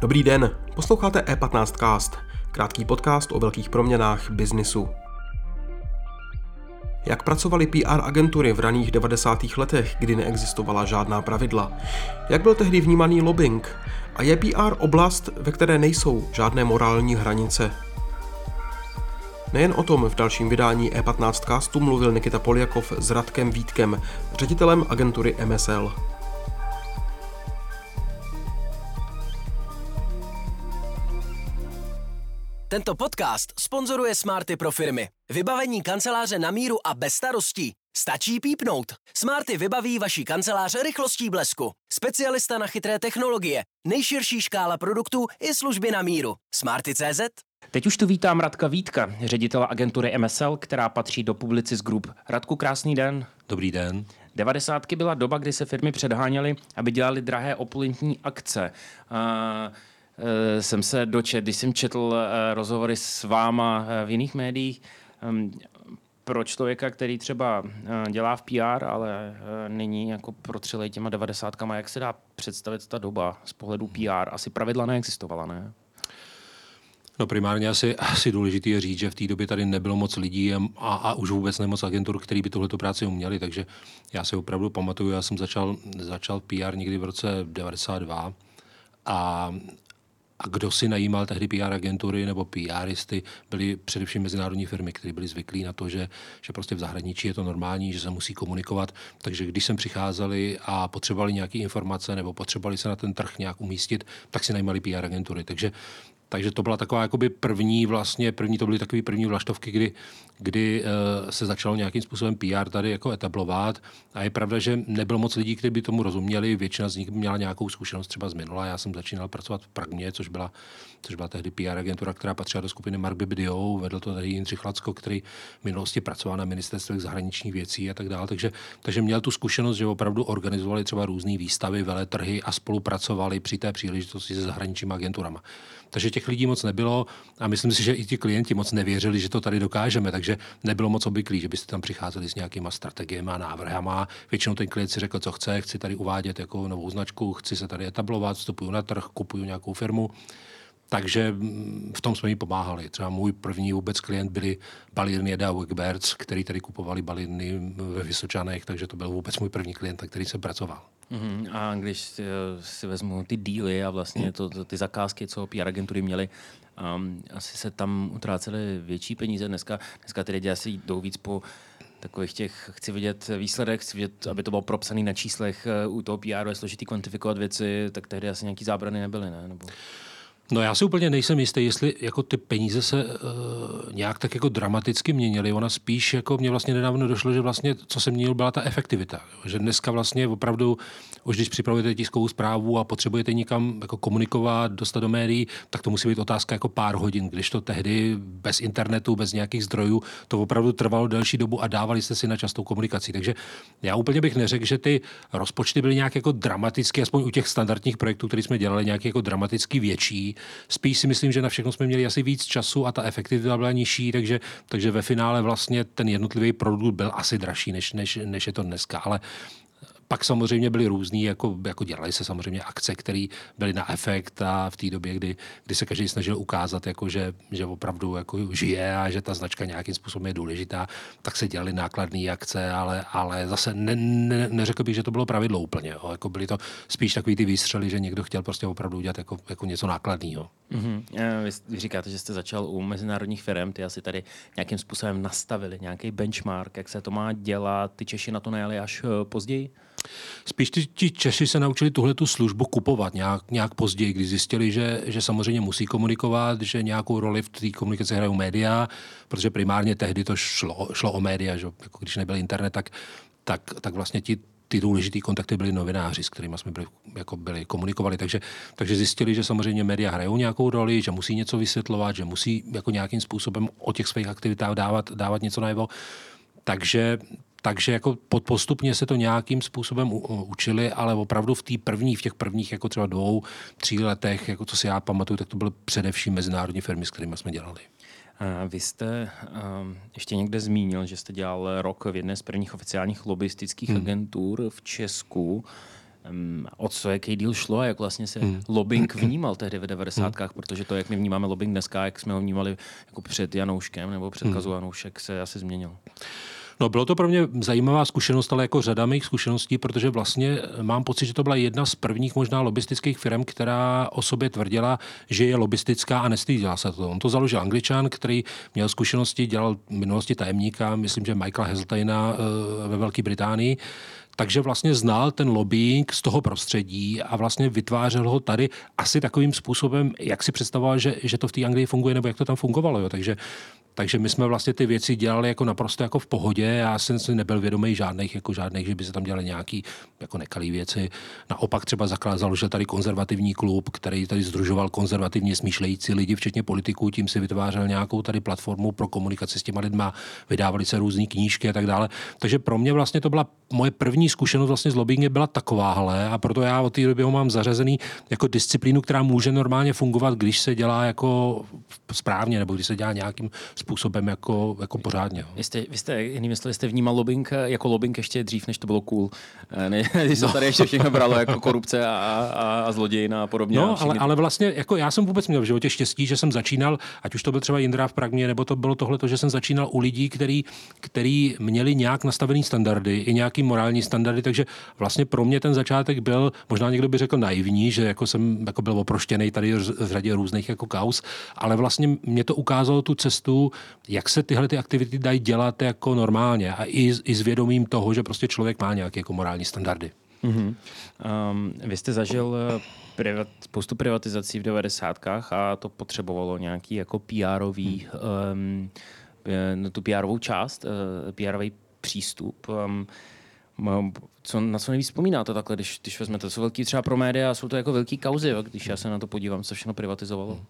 Dobrý den, posloucháte E15 Cast, krátký podcast o velkých proměnách biznisu. Jak pracovaly PR agentury v raných 90. letech, kdy neexistovala žádná pravidla? Jak byl tehdy vnímaný lobbying? A je PR oblast, ve které nejsou žádné morální hranice? Nejen o tom v dalším vydání E15 Castu mluvil Nikita Poljakov s Radkem Vítkem, ředitelem agentury MSL. Tento podcast sponzoruje Smarty pro firmy. Vybavení kanceláře na míru a bez starostí. Stačí pípnout. Smarty vybaví vaši kancelář rychlostí blesku. Specialista na chytré technologie, nejširší škála produktů i služby na míru. Smarty.cz. Teď už tu vítám Radka Vítka, ředitela agentury MSL, která patří do Publicis Group. Radku, krásný den. Dobrý den. 90. byla doba, kdy se firmy předháněly, aby dělali drahé opulentní akce. Jsem se dočetl, když jsem četl rozhovory s váma v jiných médiích, pro člověka, který třeba dělá v PR, ale není jako protřelej těma 90kama, jak se dá představit ta doba z pohledu PR? Asi pravidla neexistovala, ne? No primárně asi důležité je říct, že v té době tady nebylo moc lidí a už vůbec nemoc agentur, který by tuhleto práci uměli, takže já si opravdu pamatuju, já jsem začal PR někdy v roce 92 a kdo si najímal tehdy PR agentury nebo PRisty, byly především mezinárodní firmy, které byly zvyklí na to, že prostě v zahraničí je to normální, že se musí komunikovat. Takže když sem přicházeli a potřebovali nějaké informace nebo potřebovali se na ten trh nějak umístit, tak si najímali PR agentury. Takže to byla taková jakoby první vlaštovky, kdy se začalo nějakým způsobem PR tady jako etablovat. A je pravda, že nebylo moc lidí, kteří by tomu rozuměli. Většina z nich měla nějakou zkušenost třeba z minula. Já jsem začínal pracovat v Pragmě, což byla tehdy PR agentura, která patřila do skupiny Marby BDO. Vedl to tady Jindřich Lacko, který v minulosti pracoval na ministerstvech zahraničních věcí a tak dále. Takže měl tu zkušenost, že opravdu organizovali třeba různé výstavy, veletrhy a spolupracovali při té příležitosti se zahraničními agenturama. Takže těch lidí moc nebylo a myslím si, že i ti klienti moc nevěřili, že to tady dokážeme, takže nebylo moc obvyklý, že byste tam přicházeli s nějakýma strategiemi a návrhama. Většinou ten klient si řekl, co chce, chci tady uvádět jako novou značku, chci se tady etablovat, vstupuju na trh, kupuju nějakou firmu. Takže v tom jsme jim pomáhali. Třeba můj první vůbec klient byli balírny Jeda Wegberts, který tady kupovali balírny ve Vysočanech, takže to byl vůbec můj první klient, na který jsem pracoval. A když si vezmu ty díly a vlastně ty zakázky, co PR agentury měly, asi se tam utrácely větší peníze. Dneska ty lidi asi jdou víc po takových těch, chci vidět výsledek, chci vidět, aby to bylo propsané na číslech. U toho PR je složitý kvantifikovat věci, tak tehdy asi nějaký zábrany nebyly, ne? Nebo... No já si úplně nejsem jistý, jestli jako ty peníze se nějak tak jako dramaticky měnily. Ona spíš jako mě vlastně nedávno došlo, že vlastně co se měnilo, byla ta efektivita. Že dneska vlastně opravdu, už když připravujete tiskovou zprávu a potřebujete někam jako komunikovat, dostat do médií, tak to musí být otázka jako pár hodin, když to tehdy bez internetu, bez nějakých zdrojů, to opravdu trvalo delší dobu a dávali jste si na častou komunikaci. Takže já úplně bych neřekl, že ty rozpočty byly nějak jako dramaticky, aspoň u těch standardních projektů, které jsme dělali, nějak jako dramaticky větší. Spíš si myslím, že na všechno jsme měli asi víc času a ta efektivita byla nižší, takže ve finále vlastně ten jednotlivý produkt byl asi dražší, než je to dneska. Ale pak samozřejmě byly různý, jako dělaly se samozřejmě akce, které byly na efekt a v té době, kdy se každý snažil ukázat, jako že opravdu jako žije a že ta značka nějakým způsobem je důležitá, tak se dělaly nákladné akce, ale zase neřekl bych, že to bylo pravidlo úplně. Jo. Jako byly to spíš takový ty výstřely, že někdo chtěl prostě opravdu udělat jako něco nákladného. Mm-hmm. Vy říkáte, že jste začal u mezinárodních firm, ty asi tady nějakým způsobem nastavili nějaký benchmark, jak se to má dělat, ty Češi na to nejeli až později? Spíš ti Češi se naučili tuhletu službu kupovat nějak později, když zjistili, že samozřejmě musí komunikovat, že nějakou roli v té komunikaci hrají média, protože primárně tehdy to šlo o média, že jako když nebyl internet, tak vlastně ty důležitý kontakty byli novináři, s kterými jsme byli komunikovali, takže zjistili, že samozřejmě média hrajou nějakou roli, že musí něco vysvětlovat, že musí jako nějakým způsobem o těch svých aktivitách dávat něco najevo. Takže jako postupně se to nějakým způsobem učili, ale opravdu v těch prvních jako třeba 2-3 letech, jako co si já pamatuju, tak to byly především mezinárodní firmy, s kterými jsme dělali. Vy jste ještě někde zmínil, že jste dělal rok v jedné z prvních oficiálních lobistických agentur v Česku. O co jaký díl šlo a jak vlastně se lobbying vnímal tehdy v 90kách, protože to, jak my vnímáme lobbying dneska, jak jsme ho vnímali jako před Janouškem nebo před Kazu Janoušek, se asi změnilo. No, bylo to pro mě zajímavá zkušenost, ale jako řada mých zkušeností, protože vlastně mám pocit, že to byla jedna z prvních možná lobistických firm, která o sobě tvrdila, že je lobistická a nestydila se to. On to založil Angličan, který měl zkušenosti, dělal v minulosti tajemníka, myslím, že Michaela Heseltina ve Velké Británii. Takže vlastně znal ten lobbying z toho prostředí a vlastně vytvářel ho tady asi takovým způsobem, jak si představoval, že to v té Anglii funguje nebo jak to tam fungovalo. Jo. Takže my jsme vlastně ty věci dělali jako naprosto jako v pohodě. Já jsem si nebyl vědomý žádných, že by se tam dělali nějaký jako nekalý věci. Naopak třeba založil tady konzervativní klub, který tady sdružoval konzervativně smýšlející lidi, včetně politiků, tím si vytvářel nějakou tady platformu pro komunikaci s těma lidma, vydávali se různé knížky a tak dále. Takže pro mě vlastně to byla moje první zkušenost vlastně s lobbyingem byla takováhle a proto já od té doby ho mám zařazený jako disciplínu, která může normálně fungovat, když se dělá jako správně nebo když se dělá nějakým způsobem jako pořádně. Vy jste vnímal lobbying jako lobbying ještě dřív, než to bylo cool. Ne, když se tady ještě všechno bralo jako korupce a zlodějina a podobně. No, ale vlastně jako já jsem vůbec měl v životě štěstí, že jsem začínal, ať už to byl třeba Jindra v Pragmě, nebo to bylo tohle, že jsem začínal u lidí, kteří měli nějak nastavený standardy i nějaký morální standardy, takže vlastně pro mě ten začátek byl, možná někdo by řekl naivní, že jako jsem jako byl oproštěný tady v řadě různých jako kauz, ale vlastně mě to ukázalo tu cestu, jak se tyhle ty aktivity dají dělat jako normálně a i s vědomím toho, že prostě člověk má nějaké jako morální standardy. Mm-hmm. Vy jste zažil spoustu privatizací v 90kách a to potřebovalo nějaký jako PR-ový, tu PR-ovou část, PR-ový přístup. Na co nejvíc vzpomínáte takhle, když vezmete, jsou velký třeba pro média, jsou to jako velký kauzy, když já se na to podívám, co všechno privatizovalo.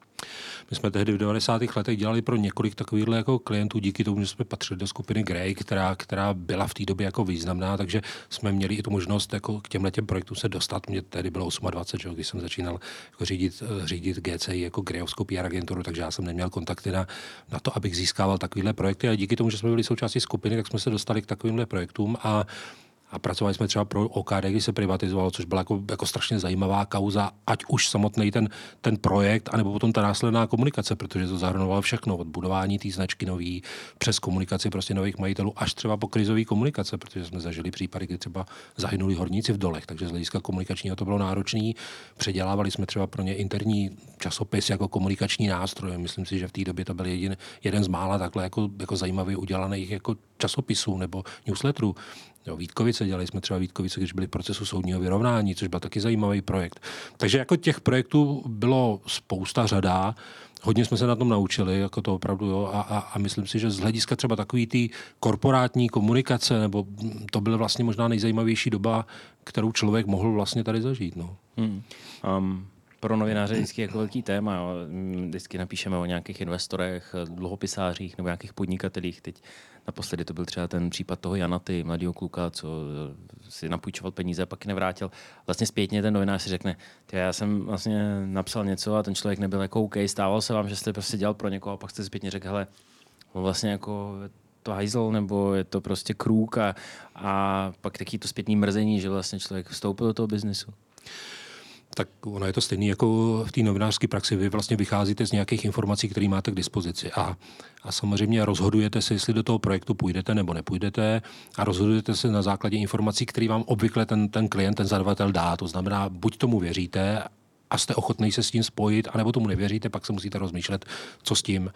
My jsme tehdy v 90. letech dělali pro několik takovýchhle jako klientů díky tomu, že jsme patřili do skupiny GREJ, která byla v té době jako významná, takže jsme měli i tu možnost jako k těmhletěm projektům se dostat. Mně tehdy bylo 28, když jsem začínal jako řídit GCI jako grejovskou PR agenturu, takže já jsem neměl kontakty na to, abych získával takovýhle projekty, a díky tomu, že jsme byli součástí skupiny, tak jsme se dostali k takovýmhle projektům a pracovali jsme třeba pro OKD, když se privatizovalo, což byla jako strašně zajímavá kauza, ať už samotný ten projekt, anebo potom ta následná komunikace, protože to zahrnovalo všechno, od budování té značky nový, přes komunikaci prostě nových majitelů, až třeba po krizové komunikace, protože jsme zažili případy, kdy třeba zahynuli horníci v dolech, takže z hlediska komunikačního to bylo náročný. Předělávali jsme třeba pro ně interní časopis jako komunikační nástroj. Myslím si, že v té době to byl jeden z mála takhle jako zajímavě udělaných jako časopisů nebo newsletterů. Jo, Vítkovice, dělali jsme třeba Vítkovice, když byli v procesu soudního vyrovnání, což byl taky zajímavý projekt. Takže jako těch projektů bylo spousta, řada, hodně jsme se na tom naučili, jako to opravdu, jo, a myslím si, že z hlediska třeba takový ty korporátní komunikace, nebo to byla vlastně možná nejzajímavější doba, kterou člověk mohl vlastně tady zažít, no. Pro novináře vždycky jako velký téma. Jo. Vždycky napíšeme o nějakých investorech, dluhopisářích nebo nějakých podnikatelích. Teď naposledy to byl třeba ten případ toho Janaty, mladého kluka, co si napůjčoval peníze a pak je nevrátil. Vlastně zpětně ten novinář si řekne, já jsem vlastně napsal něco a ten člověk nebyl jako OK, stával se vám, že jste prostě dělal pro někoho a pak jste zpětně řekl, hele, vlastně jako to hajzl, nebo je to prostě krůk a pak taky to zpětné mrzení, že vlastně člověk vstoupil do toho biznesu. Tak ono je to stejné jako v té novinářské praxi. Vy vlastně vycházíte z nějakých informací, které máte k dispozici a samozřejmě rozhodujete se, jestli do toho projektu půjdete nebo nepůjdete a rozhodujete se na základě informací, které vám obvykle ten klient, ten zadavatel dá. To znamená, buď tomu věříte a jste ochotný se s tím spojit, anebo tomu nevěříte, pak se musíte rozmýšlet, co s tím.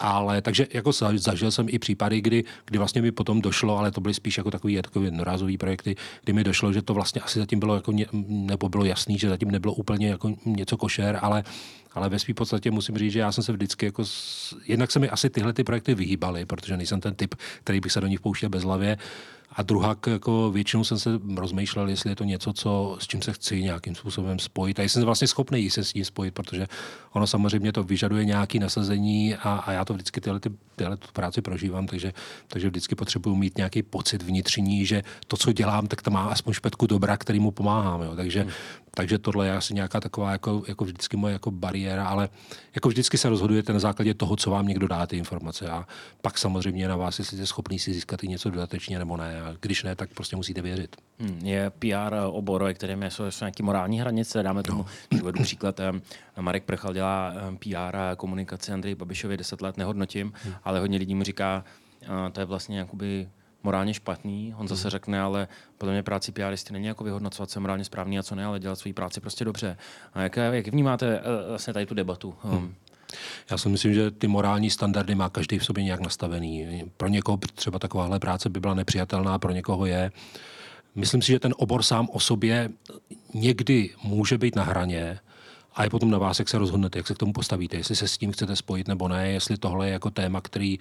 Ale takže jako zažil jsem i případy, kdy vlastně mi potom došlo, ale to byly spíš jako takové jednorázové projekty, kdy mi došlo, že to vlastně asi zatím bylo jako nebo bylo jasný, že zatím nebylo úplně jako něco košer, ale ve své podstatě musím říct, že já jsem se vždycky jako jednak se mi asi tyhle ty projekty vyhýbaly, protože nejsem ten typ, který bych se do nich pouštěl bezhlavě. A druhak, jako většinou jsem se rozmýšlel, jestli je to něco, s čím se chci nějakým způsobem spojit. A jsem vlastně schopný se s tím spojit, protože ono samozřejmě to vyžaduje nějaké nasazení a já to vždycky tyhle práci prožívám, takže vždycky potřebuju mít nějaký pocit vnitřní, že to, co dělám, tak to má aspoň špetku dobra, který mu pomáhám. Jo. Takže Takže tohle je asi nějaká taková jako vždycky moje jako bariéra, ale jako vždycky se rozhodujete na základě toho, co vám někdo dá ty informace a pak samozřejmě na vás, jestli jste schopný si získat i něco dodatečně nebo ne. A když ne, tak prostě musíte věřit. Je PR obor, kterým jsou nějaké morální hranice. Dáme tomu uvedu příklad. Marek Prchal dělá PR a komunikaci Andreji Babišovi 10 let, nehodnotím, ale hodně lidí mu říká, to je vlastně jakoby morálně špatný. On zase řekne, ale podle mě práci PRisty není jako vyhodnocovat, co je morálně správný a co ne, ale dělat svou práci prostě dobře. A jak vnímáte vlastně tady tu debatu? Já si myslím, že ty morální standardy má každý v sobě nějak nastavený. Pro někoho třeba takováhle práce by byla nepřijatelná, pro někoho je. Myslím si, že ten obor sám o sobě někdy může být na hraně, a je potom na vás, jak se rozhodnete, jak se k tomu postavíte, jestli se s tím chcete spojit nebo ne, jestli tohle je jako téma, který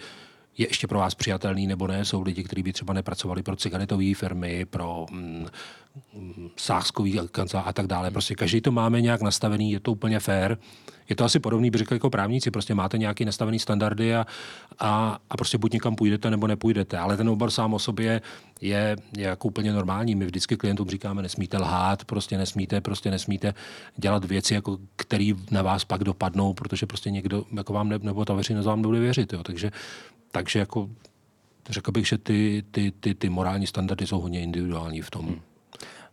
je ještě pro vás přijatelný nebo ne. Jsou lidi, kteří by třeba nepracovali pro cigaretové firmy, pro sázkový kanceláře a tak dále. Prostě každý to máme nějak nastavený, je to úplně fair. Je to asi podobný, bych řekl, jako právníci. Prostě máte nějaké nastavené standardy a prostě buď někam půjdete, nebo nepůjdete. Ale ten obor sám o sobě je jako úplně normální. My vždycky klientům říkáme, nesmíte lhát, prostě nesmíte dělat věci, jako, které na vás pak dopadnou, protože prostě někdo jako vám nebo ta veřejnost vám bude věřit. Jo. Takže jako řekl bych, že ty morální standardy jsou hodně individuální v tom.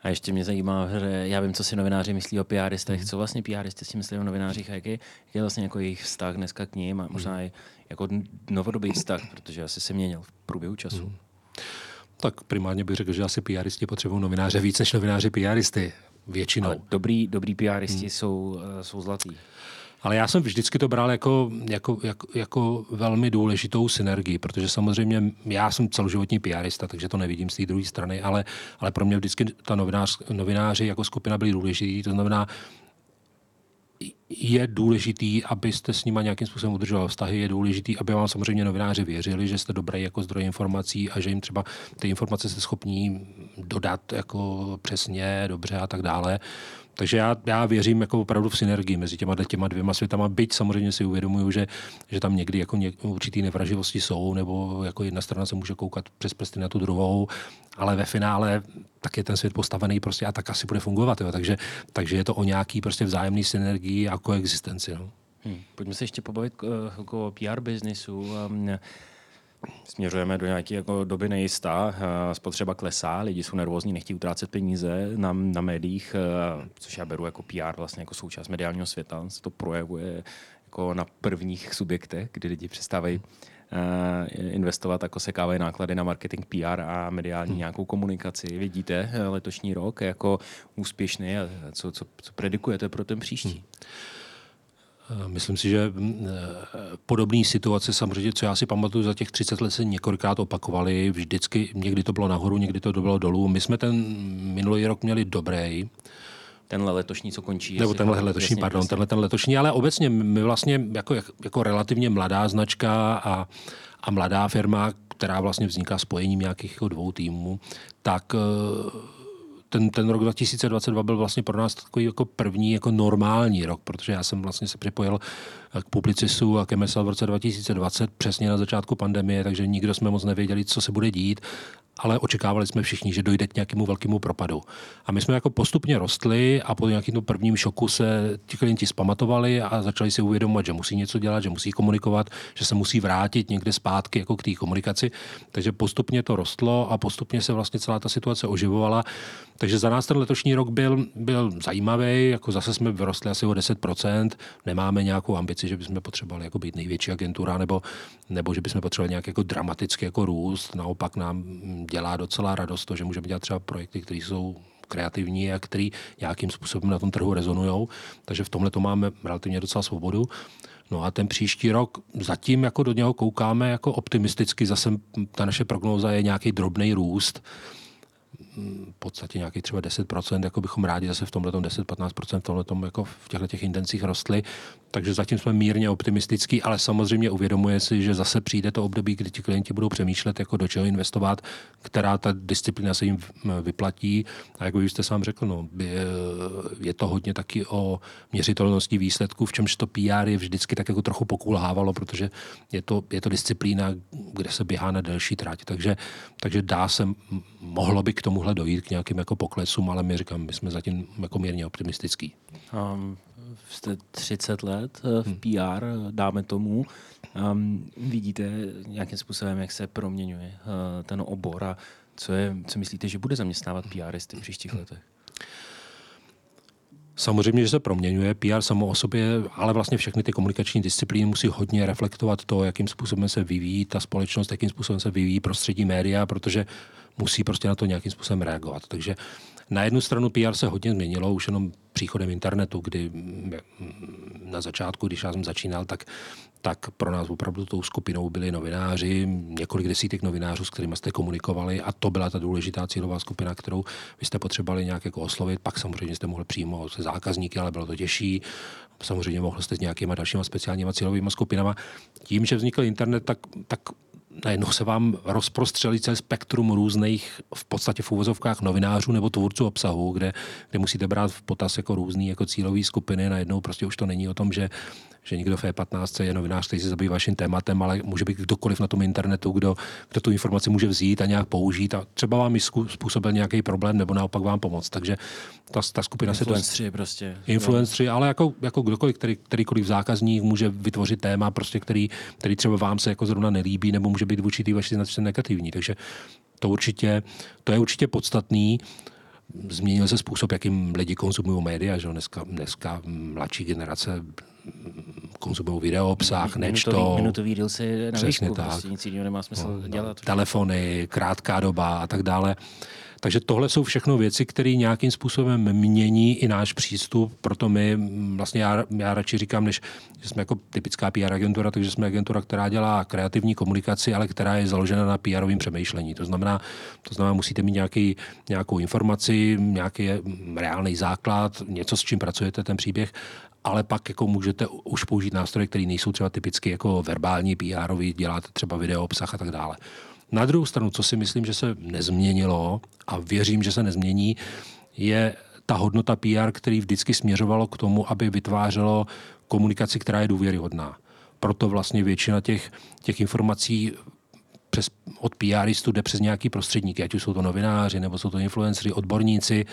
A ještě mě zajímá, že já vím, co si novináři myslí o PRistech, co vlastně PRisty si myslí o novinářích a jaký je vlastně jako jejich vztah dneska k ním a možná i jako novodobý vztah, protože asi se měnil v průběhu času. Tak primárně bych řekl, že asi PRisti potřebují novináře víc než novináři PRisty většinou. Ale dobrý PRisti jsou zlatý. Ale já jsem vždycky to bral jako velmi důležitou synergii, protože samozřejmě já jsem celoživotní PRista, takže to nevidím z té druhé strany, ale pro mě vždycky ta novináři jako skupina byli důležitý, to znamená, je důležitý, abyste s nima nějakým způsobem udržoval vztahy, je důležitý, aby vám samozřejmě novináři věřili, že jste dobrý jako zdroj informací a že jim třeba ty informace jste schopní dodat jako přesně, dobře a tak dále. Takže já věřím jako opravdu v synergii mezi těma dvěma světama, byť samozřejmě si uvědomuju, že tam někdy jako určitý nevraživosti jsou, nebo jako jedna strana se může koukat přes prsty na tu druhou, ale ve finále tak je ten svět postavený prostě a tak asi bude fungovat. Jo. Takže je to o nějaký prostě vzájemný synergii a koexistenci. No. Pojďme se ještě pobavit o PR biznisu. Směřujeme do nějaké jako doby nejistá, spotřeba klesá, lidi jsou nervózní, nechtějí utrácet peníze na médiích, což já beru jako PR vlastně jako součást mediálního světa, se to projevuje jako na prvních subjektech, kdy lidi přestávají investovat, jako sekávají náklady na marketing, PR a mediální nějakou komunikaci. Vidíte letošní rok jako úspěšný a co predikujete pro ten příští? Myslím si, že podobné situace samozřejmě, co já si pamatuju, za těch 30 let se několikrát opakovaly. Vždycky někdy to bylo nahoru, někdy to bylo dolů. My jsme ten minulý rok měli dobrý. Tenhle letošní, co končí. Nebo tenhle letošní, pardon, tenhle letošní, ale obecně my vlastně jako relativně mladá značka a mladá firma, která vlastně vzniká spojením nějakých jako dvou týmů, tak ten rok 2022 byl vlastně pro nás takový jako první jako normální rok, protože já jsem vlastně se připojil k Publicisu a k MSL v roce 2020 přesně na začátku pandemie, takže nikdo jsme moc nevěděli, co se bude dít, ale očekávali jsme všichni, že dojde k nějakému velkému propadu. A my jsme jako postupně rostli a po nějakém prvním šoku se ti klienti zpamatovali a začali si uvědomovat, že musí něco dělat, že musí komunikovat, že se musí vrátit někde zpátky jako k té komunikaci. Takže postupně to rostlo a postupně se vlastně celá ta situace oživovala. Takže za nás ten letošní rok byl zajímavý, jako zase jsme vyrostli asi o 10%, nemáme nějakou ambici, že bychom potřebovali jako být největší agentura nebo že bychom potřebovali nějak jako dramaticky jako růst, naopak nám dělá docela radost to, že můžeme dělat třeba projekty, které jsou kreativní a které nějakým způsobem na tom trhu rezonujou. Takže v tomhle to máme relativně docela svobodu. No a ten příští rok zatím jako do něho koukáme jako optimisticky. Zase ta naše prognóza je nějaký drobný růst. V podstatě nějaký třeba 10%, jako bychom rádi zase v tomhletom 10-15% v tomhletom jako v těchto intencích rostly. Takže zatím jsme mírně optimistický, ale samozřejmě uvědomuje si, že zase přijde to období, kdy ti klienti budou přemýšlet, jako do čeho investovat, která ta disciplína se jim vyplatí. A jak už jste sám řekl, no, je to hodně taky o měřitelnosti výsledků, v čemž to PR je vždycky tak jako trochu pokulhávalo, protože je to disciplína, kde se běhá na delší trať. Takže dá se, mohlo by k tomu mohla dojít k nějakým jako poklesům, ale my říkám, my jsme zatím jako mírně optimistický. Jste 30 let v PR, dáme tomu. Vidíte nějakým způsobem, jak se proměňuje ten obor a co myslíte, že bude zaměstnávat PRisty v příštích letech? Samozřejmě, že se proměňuje. PR samo o sobě, ale vlastně všechny ty komunikační disciplíny musí hodně reflektovat to, jakým způsobem se vyvíjí ta společnost, jakým způsobem se vyvíjí prostředí média, protože musí prostě na to nějakým způsobem reagovat. Takže na jednu stranu PR se hodně změnilo už jenom příchodem internetu, kdy na začátku, když já jsem začínal, tak pro nás opravdu tou skupinou byli novináři, několik desítek novinářů, s kterými jste komunikovali a to byla ta důležitá cílová skupina, kterou vy jste potřebovali nějak jako oslovit, pak samozřejmě jste mohli přímo se zákazníky, ale bylo to těžší, samozřejmě mohli jste s nějakýma dalšíma speciálníma cílovými skupinama. Tím, že vznikl internet, tak najednou se vám rozprostřelí celé spektrum různých v podstatě v uvozovkách novinářů nebo tvůrců obsahu, kde musíte brát v potaz jako různý jako cílové skupiny. Najednou prostě už to není o tom, že někdo v E15 je novinář, který se zabývá vaším tématem, ale může být kdokoliv na tom internetu, kdo tu informaci může vzít a nějak použít a třeba vám ji způsobil nějaký problém nebo naopak vám pomoct. Takže ta skupina influenceři, ale jako kdokoliv, kterýkoliv zákazník může vytvořit téma, prostě který třeba vám se jako zrovna nelíbí nebo může být vůči té vaší značce negativní. Takže to je určitě podstatný. Změnil se způsob, jakým lidi konzumují média, že dneska mladší generace konzumují video obsah, nečtou. Minutový díl se na výšku, prostě nic jiného nemá smysl dělat. Telefony, krátká doba a tak dále. Takže tohle jsou všechno věci, které nějakým způsobem mění i náš přístup, proto my vlastně já radši říkám, než že jsme jako typická PR agentura, takže jsme agentura, která dělá kreativní komunikaci, ale která je založena na PRovém přemýšlení. To znamená, musíte mít nějakou informaci, nějaký reálný základ, něco, s čím pracujete, ten příběh, ale pak jako můžete už použít nástroje, které nejsou třeba typicky jako verbální PRový, děláte třeba video obsah a tak dále. Na druhou stranu, co si myslím, že se nezměnilo a věřím, že se nezmění, je ta hodnota PR, který vždycky směřovalo k tomu, aby vytvářelo komunikaci, která je důvěryhodná. Proto vlastně většina těch informací od PRistů jde přes nějaký prostředníky, ať už jsou to novináři, nebo jsou to influenceři, odborníci.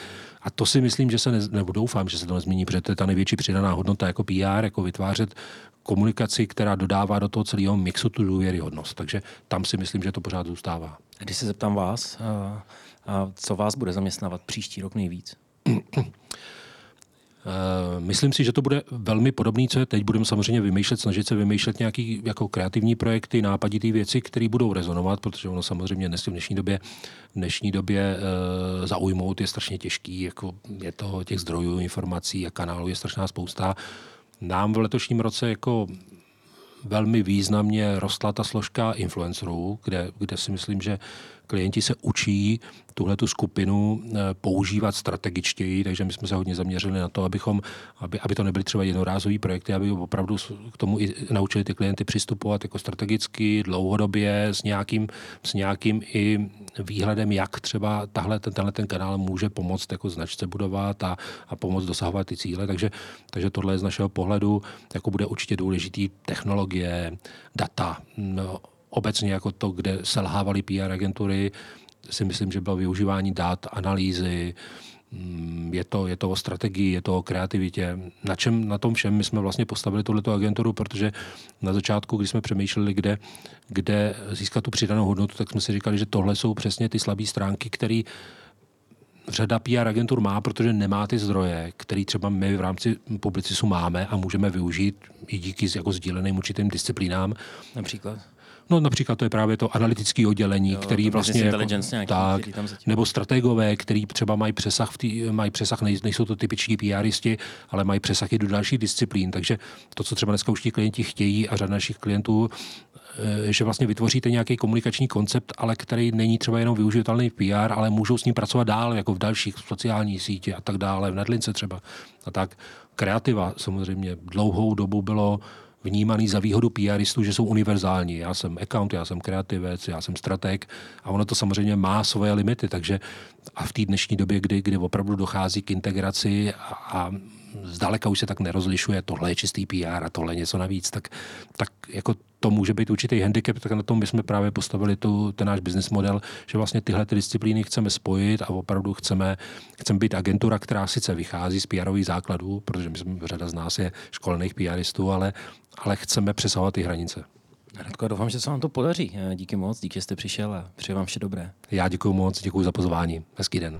A to si myslím, že nebo doufám, že se to nezmění, protože to je ta největší přidaná hodnota jako PR, jako vytvářet komunikaci, která dodává do toho celého mixu tu důvěryhodnost. Takže tam si myslím, že to pořád zůstává. A když se zeptám vás, co vás bude zaměstnávat příští rok nejvíc? Myslím si, že to bude velmi podobný, co je teď. Budeme samozřejmě snažit se vymýšlet nějaký jako kreativní projekty, nápadité věci, které budou rezonovat, protože ono samozřejmě dnes v dnešní době zaujmout je strašně těžký, jako je to těch zdrojů informací a kanálů je strašná spousta. Nám v letošním roce jako velmi významně rostla ta složka influencerů, kde si myslím, že klienti se učí tuhletu skupinu používat strategičtěji, takže my jsme se hodně zaměřili na to, aby to nebyly třeba jednorázový projekty, aby opravdu k tomu i naučili ty klienty přistupovat jako strategicky, dlouhodobě, s nějakým i výhledem, jak třeba tenhle kanál může pomoct jako značce budovat a pomoct dosahovat ty cíle. Takže tohle je z našeho pohledu jako bude určitě důležitý technologie, data, obecně jako to, kde selhávaly PR agentury, si myslím, že bylo využívání dat, analýzy, je to o strategii, je to o kreativitě. Na tom všem my jsme vlastně postavili tuhletu agenturu, protože na začátku, když jsme přemýšleli, kde získat tu přidanou hodnotu, tak jsme si říkali, že tohle jsou přesně ty slabé stránky, které řada PR agentur má, protože nemá ty zdroje, které třeba my v rámci Publicisu máme a můžeme využít i díky jako sdíleným určitým disciplínám. Například? No například to je právě to analytické oddělení, který vlastně jako, nebo strategové, který třeba mají přesah nejsou to typičtí PRisti, ale mají přesah i do dalších disciplín, takže to, co třeba dneska už ti klienti chtějí a řada našich klientů, že vlastně vytvoříte nějaký komunikační koncept, ale který není třeba jenom využitelný v PR, ale můžou s ním pracovat dál, jako v dalších sociálních sítích a tak dále, v Netlince třeba. A tak kreativa samozřejmě dlouhou dobu bylo vnímaný za výhodu PRistů, že jsou univerzální. Já jsem account, já jsem kreativec, já jsem strateg a ono to samozřejmě má svoje limity, takže a v té dnešní době, kdy opravdu dochází k integraci a zdaleka už se tak nerozlišuje, tohle je čistý PR a tohle je něco navíc, tak jako to může být určitý handicap, tak na tom my jsme právě postavili ten náš business model, že vlastně tyhle ty disciplíny chceme spojit a opravdu chceme být agentura, která sice vychází z PR-ových základů, protože my jsme, řada z nás je školených PR-istů, ale chceme přesahovat ty hranice. Radko, doufám, že se vám to podaří. Díky moc, díky, že jste přišel a přeji vám vše dobré. Já děkuju moc, děkuju za pozvání. Hezký den.